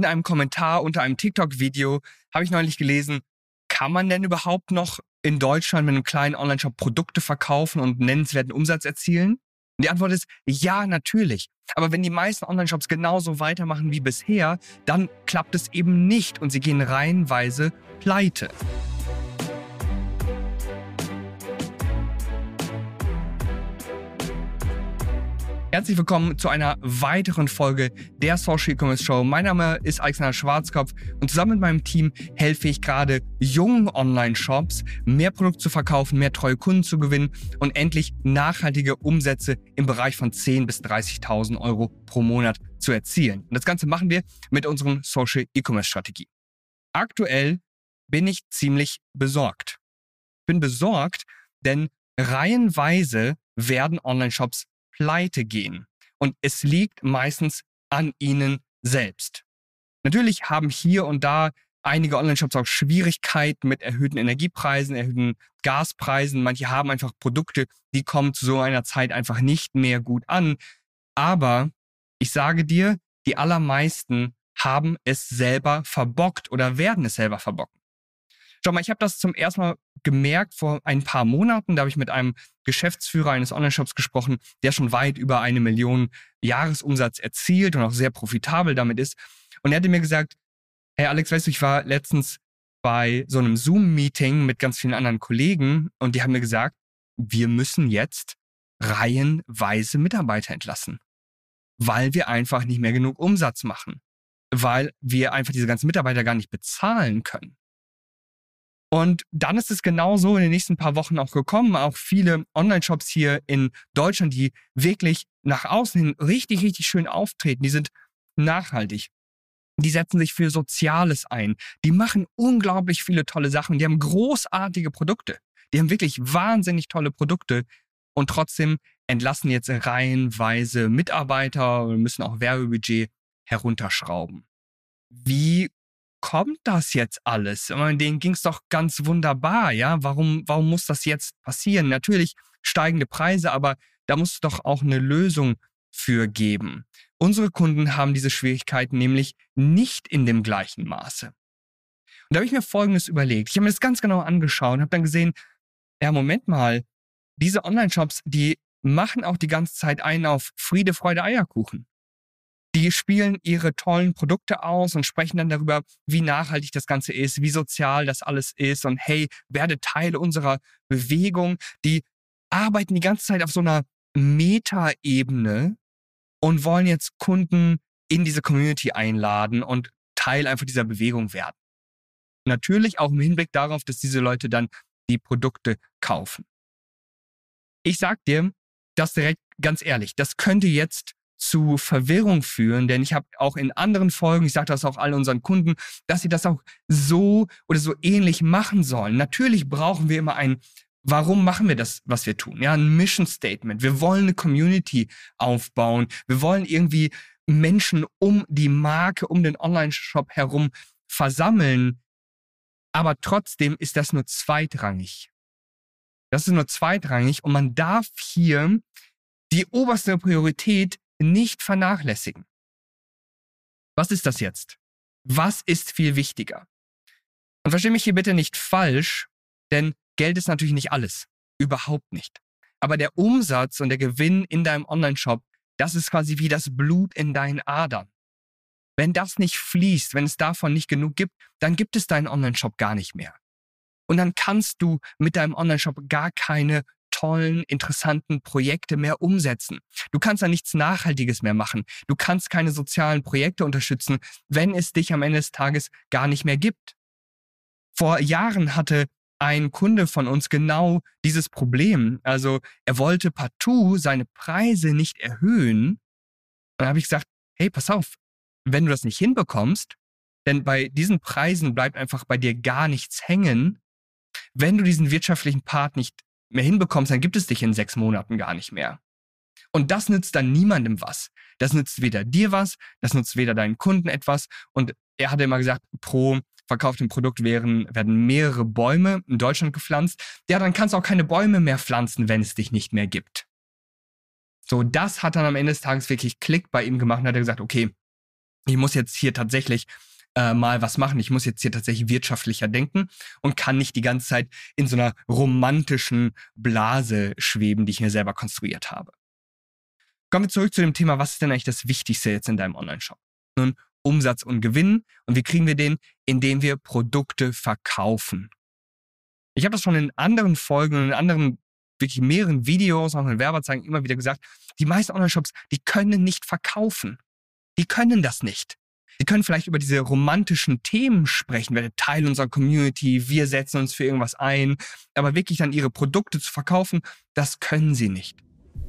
in einem Kommentar unter einem TikTok-Video habe ich neulich gelesen, kann man denn überhaupt noch in Deutschland mit einem kleinen Onlineshop Produkte verkaufen und nennenswerten Umsatz erzielen? Und die Antwort ist, ja, natürlich. Aber wenn die meisten Onlineshops genauso weitermachen wie bisher, dann klappt es eben nicht und sie gehen reihenweise pleite. Herzlich willkommen zu einer weiteren Folge der Social E-Commerce Show. Mein Name ist Alexander Schwarzkopf und zusammen mit meinem Team helfe ich gerade jungen Online-Shops, mehr Produkte zu verkaufen, mehr treue Kunden zu gewinnen und endlich nachhaltige Umsätze im Bereich von 10.000 bis 30.000 Euro pro Monat zu erzielen. Und das Ganze machen wir mit unserer Social E-Commerce Strategie. Aktuell bin ich ziemlich besorgt. Ich bin besorgt, denn reihenweise werden Online-Shops pleite gehen. Und es liegt meistens an ihnen selbst. Natürlich haben hier und da einige Onlineshops auch Schwierigkeiten mit erhöhten Energiepreisen, erhöhten Gaspreisen. Manche haben einfach Produkte, die kommen zu so einer Zeit einfach nicht mehr gut an. Aber ich sage dir, die allermeisten haben es selber verbockt oder werden es selber verbocken. Schau mal, ich habe das zum ersten Mal gemerkt vor ein paar Monaten, da habe ich mit einem Geschäftsführer eines Onlineshops gesprochen, der schon weit über 1 Million Jahresumsatz erzielt und auch sehr profitabel damit ist. Und er hatte mir gesagt, hey Alex, weißt du, ich war letztens bei so einem Zoom-Meeting mit ganz vielen anderen Kollegen und die haben mir gesagt, wir müssen jetzt reihenweise Mitarbeiter entlassen, weil wir einfach nicht mehr genug Umsatz machen, weil wir einfach diese ganzen Mitarbeiter gar nicht bezahlen können. Und dann ist es genauso in den nächsten paar Wochen auch gekommen. Auch viele Online-Shops hier in Deutschland, die wirklich nach außen hin richtig, richtig schön auftreten, die sind nachhaltig. Die setzen sich für Soziales ein. Die machen unglaublich viele tolle Sachen. Die haben großartige Produkte. Die haben wirklich wahnsinnig tolle Produkte. Und trotzdem entlassen jetzt reihenweise Mitarbeiter und müssen auch Werbebudget herunterschrauben. Wie kommt das jetzt alles? Denen ging es doch ganz wunderbar, ja? Warum muss das jetzt passieren? Natürlich steigende Preise, aber da muss es doch auch eine Lösung für geben. Unsere Kunden haben diese Schwierigkeiten nämlich nicht in dem gleichen Maße. Und da habe ich mir Folgendes überlegt. Ich habe mir das ganz genau angeschaut und habe dann gesehen, ja, Moment mal, diese Online-Shops, die machen auch die ganze Zeit einen auf Friede, Freude, Eierkuchen. Die spielen ihre tollen Produkte aus und sprechen dann darüber, wie nachhaltig das Ganze ist, wie sozial das alles ist und hey, werde Teil unserer Bewegung. Die arbeiten die ganze Zeit auf so einer Meta-Ebene und wollen jetzt Kunden in diese Community einladen und Teil einfach dieser Bewegung werden. Natürlich auch im Hinblick darauf, dass diese Leute dann die Produkte kaufen. Ich sag dir das direkt ganz ehrlich, das könnte jetzt zu Verwirrung führen, denn ich habe auch in anderen Folgen, ich sage das auch all unseren Kunden, dass sie das auch so oder so ähnlich machen sollen. Natürlich brauchen wir immer ein, warum machen wir das, was wir tun? Ja, ein Mission Statement. Wir wollen eine Community aufbauen. Wir wollen irgendwie Menschen um die Marke, um den Online-Shop herum versammeln. Aber trotzdem ist das nur zweitrangig. Das ist nur zweitrangig und man darf hier die oberste Priorität nicht vernachlässigen. Was ist das jetzt? Was ist viel wichtiger? Und verstehe mich hier bitte nicht falsch, denn Geld ist natürlich nicht alles. Überhaupt nicht. Aber der Umsatz und der Gewinn in deinem Onlineshop, das ist quasi wie das Blut in deinen Adern. Wenn das nicht fließt, wenn es davon nicht genug gibt, dann gibt es deinen Onlineshop gar nicht mehr. Und dann kannst du mit deinem Onlineshop gar keine tollen, interessanten Projekte mehr umsetzen. Du kannst da nichts Nachhaltiges mehr machen. Du kannst keine sozialen Projekte unterstützen, wenn es dich am Ende des Tages gar nicht mehr gibt. Vor Jahren hatte ein Kunde von uns genau dieses Problem. Also er wollte partout seine Preise nicht erhöhen. Und da habe ich gesagt, hey, pass auf, wenn du das nicht hinbekommst, denn bei diesen Preisen bleibt einfach bei dir gar nichts hängen, wenn du diesen wirtschaftlichen Part nicht mehr hinbekommst, dann gibt es dich in 6 Monaten gar nicht mehr. Und das nützt dann niemandem was. Das nützt weder dir was, das nützt weder deinen Kunden etwas. Und er hatte immer gesagt, pro verkauftem Produkt werden mehrere Bäume in Deutschland gepflanzt. Ja, dann kannst du auch keine Bäume mehr pflanzen, wenn es dich nicht mehr gibt. So, das hat dann am Ende des Tages wirklich Klick bei ihm gemacht und hat er gesagt, okay, ich muss jetzt hier tatsächlich mal was machen, ich muss jetzt hier tatsächlich wirtschaftlicher denken und kann nicht die ganze Zeit in so einer romantischen Blase schweben, die ich mir selber konstruiert habe. Kommen wir zurück zu dem Thema, was ist denn eigentlich das Wichtigste jetzt in deinem Online-Shop? Nun, Umsatz und Gewinn. Und wie kriegen wir den? Indem wir Produkte verkaufen. Ich habe das schon in anderen Folgen und in anderen, wirklich mehreren Videos, auch in Werbeanzeigen immer wieder gesagt, die meisten Online-Shops, die können nicht verkaufen. Die können das nicht. Die können vielleicht über diese romantischen Themen sprechen, werde Teil unserer Community, wir setzen uns für irgendwas ein, aber wirklich dann ihre Produkte zu verkaufen, das können sie nicht.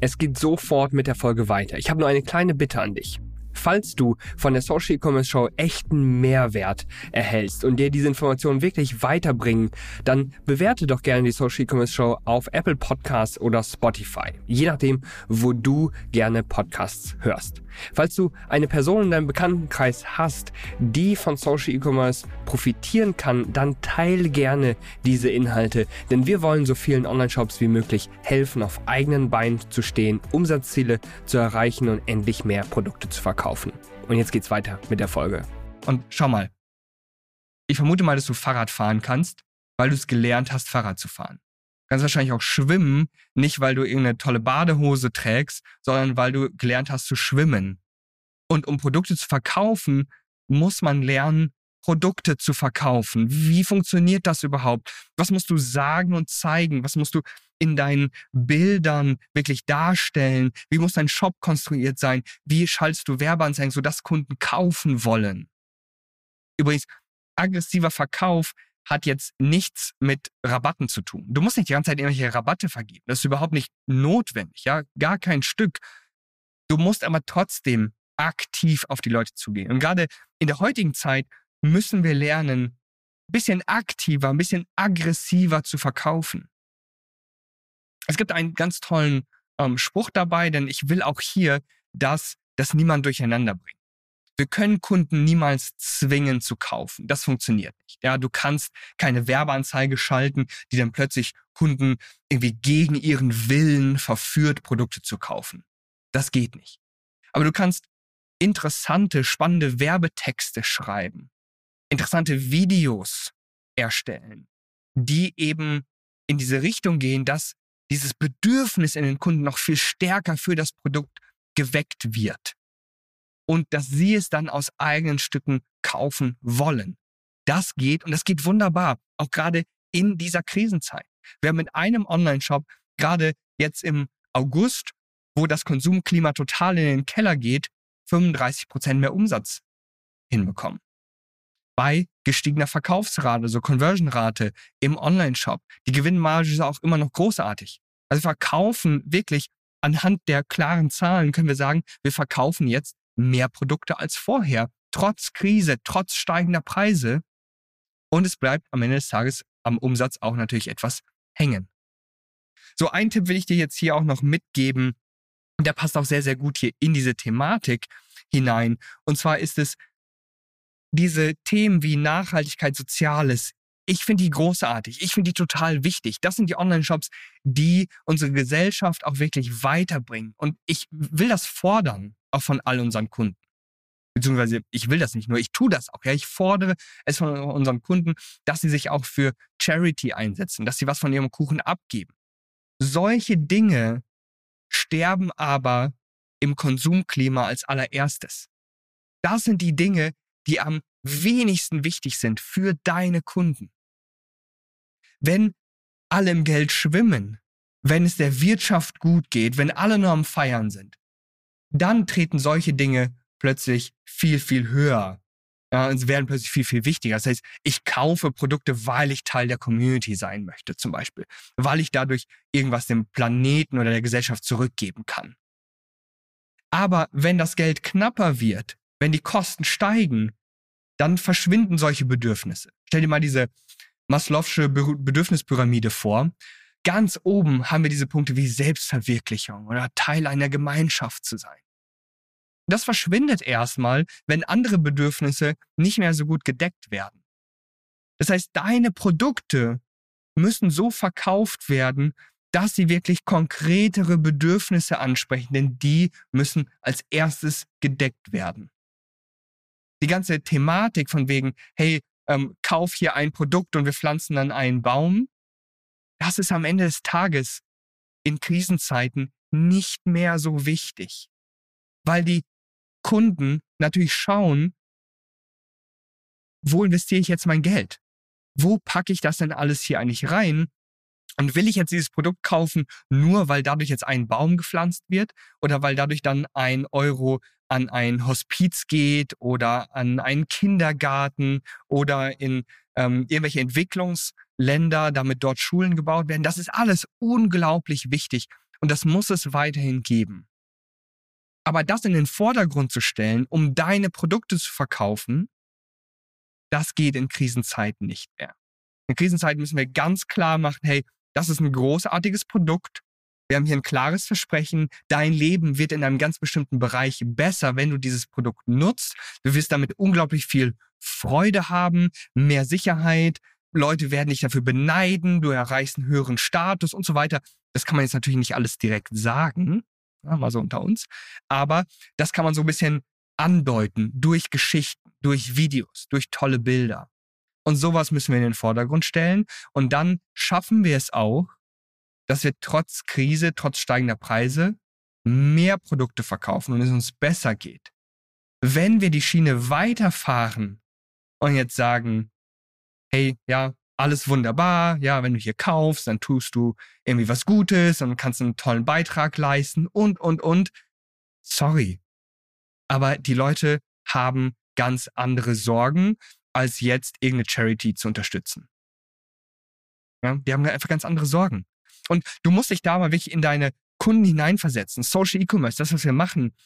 Es geht sofort mit der Folge weiter. Ich habe nur eine kleine Bitte an dich. Falls du von der Social E-Commerce Show echten Mehrwert erhältst und dir diese Informationen wirklich weiterbringen, dann bewerte doch gerne die Social E-Commerce Show auf Apple Podcasts oder Spotify, je nachdem, wo du gerne Podcasts hörst. Falls du eine Person in deinem Bekanntenkreis hast, die von Social E-Commerce profitieren kann, dann teile gerne diese Inhalte, denn wir wollen so vielen Online-Shops wie möglich helfen, auf eigenen Beinen zu stehen, Umsatzziele zu erreichen und endlich mehr Produkte zu verkaufen. Und jetzt geht's weiter mit der Folge. Und schau mal, ich vermute mal, dass du Fahrrad fahren kannst, weil du es gelernt hast, Fahrrad zu fahren. Du kannst wahrscheinlich auch schwimmen, nicht weil du irgendeine tolle Badehose trägst, sondern weil du gelernt hast zu schwimmen. Und um Produkte zu verkaufen, muss man lernen, Produkte zu verkaufen. Wie funktioniert das überhaupt? Was musst du sagen und zeigen? Was musst du in deinen Bildern wirklich darstellen? Wie muss dein Shop konstruiert sein? Wie schaltest du Werbeanzeigen, sodass Kunden kaufen wollen? Übrigens, aggressiver Verkauf hat jetzt nichts mit Rabatten zu tun. Du musst nicht die ganze Zeit irgendwelche Rabatte vergeben. Das ist überhaupt nicht notwendig, ja? Gar kein Stück. Du musst aber trotzdem aktiv auf die Leute zugehen. Und gerade in der heutigen Zeit müssen wir lernen, ein bisschen aktiver, ein bisschen aggressiver zu verkaufen. Es gibt einen ganz tollen Spruch dabei, denn ich will auch hier, dass das niemand durcheinander bringt. Wir können Kunden niemals zwingen zu kaufen. Das funktioniert nicht. Ja, du kannst keine Werbeanzeige schalten, die dann plötzlich Kunden irgendwie gegen ihren Willen verführt, Produkte zu kaufen. Das geht nicht. Aber du kannst interessante, spannende Werbetexte schreiben, interessante Videos erstellen, die eben in diese Richtung gehen, dass dieses Bedürfnis in den Kunden noch viel stärker für das Produkt geweckt wird und dass sie es dann aus eigenen Stücken kaufen wollen. Das geht und das geht wunderbar, auch gerade in dieser Krisenzeit. Wir haben mit einem Online-Shop gerade jetzt im August, wo das Konsumklima total in den Keller geht, 35% mehr Umsatz hinbekommen. Bei gestiegener Verkaufsrate, also Conversion-Rate im Online-Shop. Die Gewinnmarge ist auch immer noch großartig. Also verkaufen wirklich anhand der klaren Zahlen können wir sagen, wir verkaufen jetzt mehr Produkte als vorher, trotz Krise, trotz steigender Preise. Und es bleibt am Ende des Tages am Umsatz auch natürlich etwas hängen. So, einen Tipp will ich dir jetzt hier auch noch mitgeben, und der passt auch sehr, sehr gut hier in diese Thematik hinein. Und zwar ist es diese Themen wie Nachhaltigkeit, Soziales. Ich finde die großartig. Ich finde die total wichtig. Das sind die Online-Shops, die unsere Gesellschaft auch wirklich weiterbringen. Und ich will das fordern, auch von all unseren Kunden. Beziehungsweise ich will das nicht nur, ich tue das auch. Ja. Ich fordere es von unseren Kunden, dass sie sich auch für Charity einsetzen, dass sie was von ihrem Kuchen abgeben. Solche Dinge sterben aber im Konsumklima als allererstes. Das sind die Dinge, die am wenigsten wichtig sind für deine Kunden. Wenn alle im Geld schwimmen, wenn es der Wirtschaft gut geht, wenn alle nur am Feiern sind, dann treten solche Dinge plötzlich viel, viel höher. Ja, und sie werden plötzlich viel, viel wichtiger. Das heißt, ich kaufe Produkte, weil ich Teil der Community sein möchte, zum Beispiel. Weil ich dadurch irgendwas dem Planeten oder der Gesellschaft zurückgeben kann. Aber wenn das Geld knapper wird, wenn die Kosten steigen, dann verschwinden solche Bedürfnisse. Stell dir mal diese Maslow'sche Bedürfnispyramide vor. Ganz oben haben wir diese Punkte wie Selbstverwirklichung oder Teil einer Gemeinschaft zu sein. Das verschwindet erstmal, wenn andere Bedürfnisse nicht mehr so gut gedeckt werden. Das heißt, deine Produkte müssen so verkauft werden, dass sie wirklich konkretere Bedürfnisse ansprechen, denn die müssen als erstes gedeckt werden. die ganze Thematik von wegen, hey, kauf hier ein Produkt und wir pflanzen dann einen Baum, das ist am Ende des Tages in Krisenzeiten nicht mehr so wichtig, weil die Kunden natürlich schauen, wo investiere ich jetzt mein Geld? Wo packe ich das denn alles hier eigentlich rein? Und will ich jetzt dieses Produkt kaufen, nur weil dadurch jetzt ein Baum gepflanzt wird oder weil dadurch dann ein Euro an ein Hospiz geht oder an einen Kindergarten oder in irgendwelche Entwicklungsländer, damit dort Schulen gebaut werden? Das ist alles unglaublich wichtig und das muss es weiterhin geben. Aber das in den Vordergrund zu stellen, um deine Produkte zu verkaufen, das geht in Krisenzeiten nicht mehr. In Krisenzeiten müssen wir ganz klar machen, hey, das ist ein großartiges Produkt. Wir haben hier ein klares Versprechen. Dein Leben wird in einem ganz bestimmten Bereich besser, wenn du dieses Produkt nutzt. Du wirst damit unglaublich viel Freude haben, mehr Sicherheit. Leute werden dich dafür beneiden. Du erreichst einen höheren Status und so weiter. Das kann man jetzt natürlich nicht alles direkt sagen. Ja, mal so unter uns. Aber das kann man so ein bisschen andeuten durch Geschichten, durch Videos, durch tolle Bilder. Und sowas müssen wir in den Vordergrund stellen. Und dann schaffen wir es auch, dass wir trotz Krise, trotz steigender Preise mehr Produkte verkaufen und es uns besser geht. Wenn wir die Schiene weiterfahren und jetzt sagen, hey, ja, alles wunderbar, ja, wenn du hier kaufst, dann tust du irgendwie was Gutes und kannst einen tollen Beitrag leisten und. Sorry. Aber die Leute haben ganz andere Sorgen, als jetzt irgendeine Charity zu unterstützen. Ja, die haben einfach ganz andere Sorgen. Und du musst dich da mal wirklich in deine Kunden hineinversetzen. Social E-Commerce, das, was wir machen,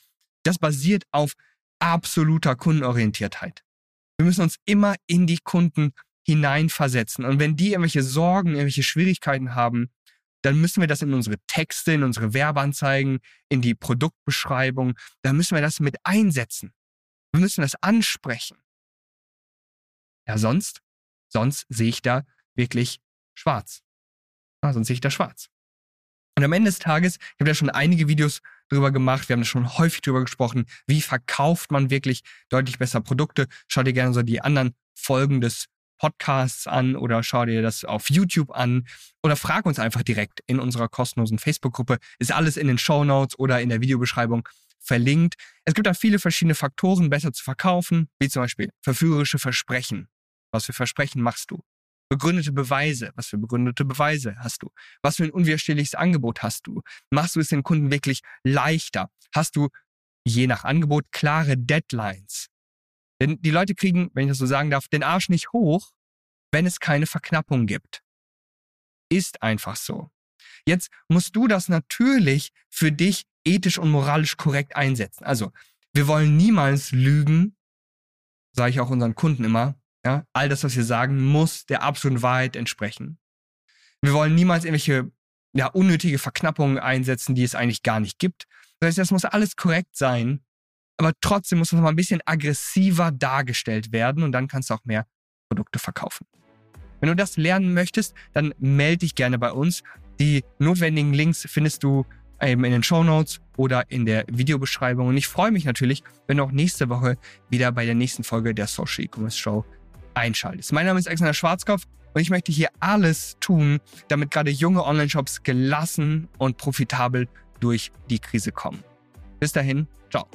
das basiert auf absoluter Kundenorientiertheit. Wir müssen uns immer in die Kunden hineinversetzen. Und wenn die irgendwelche Sorgen, irgendwelche Schwierigkeiten haben, dann müssen wir das in unsere Texte, in unsere Werbeanzeigen, in die Produktbeschreibung, dann müssen wir das mit einsetzen. Wir müssen das ansprechen. Ja, sonst sehe ich da wirklich schwarz. Ja, sonst sehe ich da schwarz. Und am Ende des Tages, ich habe da schon einige Videos drüber gemacht, wir haben da schon häufig drüber gesprochen, wie verkauft man wirklich deutlich besser Produkte. Schau dir gerne so die anderen Folgen des Podcasts an oder schau dir das auf YouTube an oder frag uns einfach direkt in unserer kostenlosen Facebook-Gruppe. Ist alles in den Shownotes oder in der Videobeschreibung verlinkt. Es gibt da viele verschiedene Faktoren, besser zu verkaufen, wie zum Beispiel verführerische Versprechen. Was für Versprechen machst du? Begründete Beweise. Was für begründete Beweise hast du? Was für ein unwiderstehliches Angebot hast du? Machst du es den Kunden wirklich leichter? Hast du je nach Angebot klare Deadlines? Denn die Leute kriegen, wenn ich das so sagen darf, den Arsch nicht hoch, wenn es keine Verknappung gibt. Ist einfach so. Jetzt musst du das natürlich für dich ethisch und moralisch korrekt einsetzen. Also, wir wollen niemals lügen, sage ich auch unseren Kunden immer. Ja? All das, was wir sagen, muss der absoluten Wahrheit entsprechen. Wir wollen niemals irgendwelche unnötige Verknappungen einsetzen, die es eigentlich gar nicht gibt. Das heißt, das muss alles korrekt sein, aber trotzdem muss das mal ein bisschen aggressiver dargestellt werden und dann kannst du auch mehr Produkte verkaufen. Wenn du das lernen möchtest, dann melde dich gerne bei uns. Die notwendigen Links findest du eben in den Shownotes oder in der Videobeschreibung. Und ich freue mich natürlich, wenn du auch nächste Woche wieder bei der nächsten Folge der Social E-Commerce Show einschaltest. Mein Name ist Alexander Schwarzkopf und ich möchte hier alles tun, damit gerade junge Online-Shops gelassen und profitabel durch die Krise kommen. Bis dahin, ciao.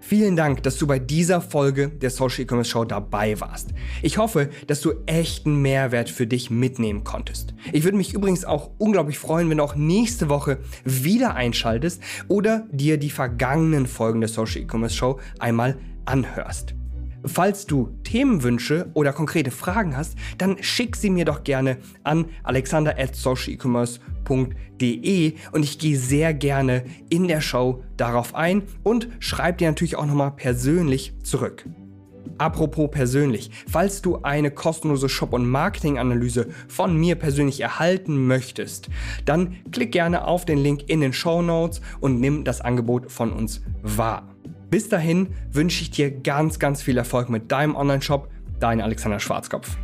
Vielen Dank, dass du bei dieser Folge der Social E-Commerce Show dabei warst. Ich hoffe, dass du echten Mehrwert für dich mitnehmen konntest. Ich würde mich übrigens auch unglaublich freuen, wenn du auch nächste Woche wieder einschaltest oder dir die vergangenen Folgen der Social E-Commerce Show einmal anhörst. Falls du Themenwünsche oder konkrete Fragen hast, dann schick sie mir doch gerne an alexander@socialecommerce.de und ich gehe sehr gerne in der Show darauf ein und schreibe dir natürlich auch nochmal persönlich zurück. Apropos persönlich, falls du eine kostenlose Shop- und Marketing-Analyse von mir persönlich erhalten möchtest, dann klick gerne auf den Link in den Shownotes und nimm das Angebot von uns wahr. Bis dahin wünsche ich dir ganz, ganz viel Erfolg mit deinem Onlineshop, dein Alexander Schwarzkopf.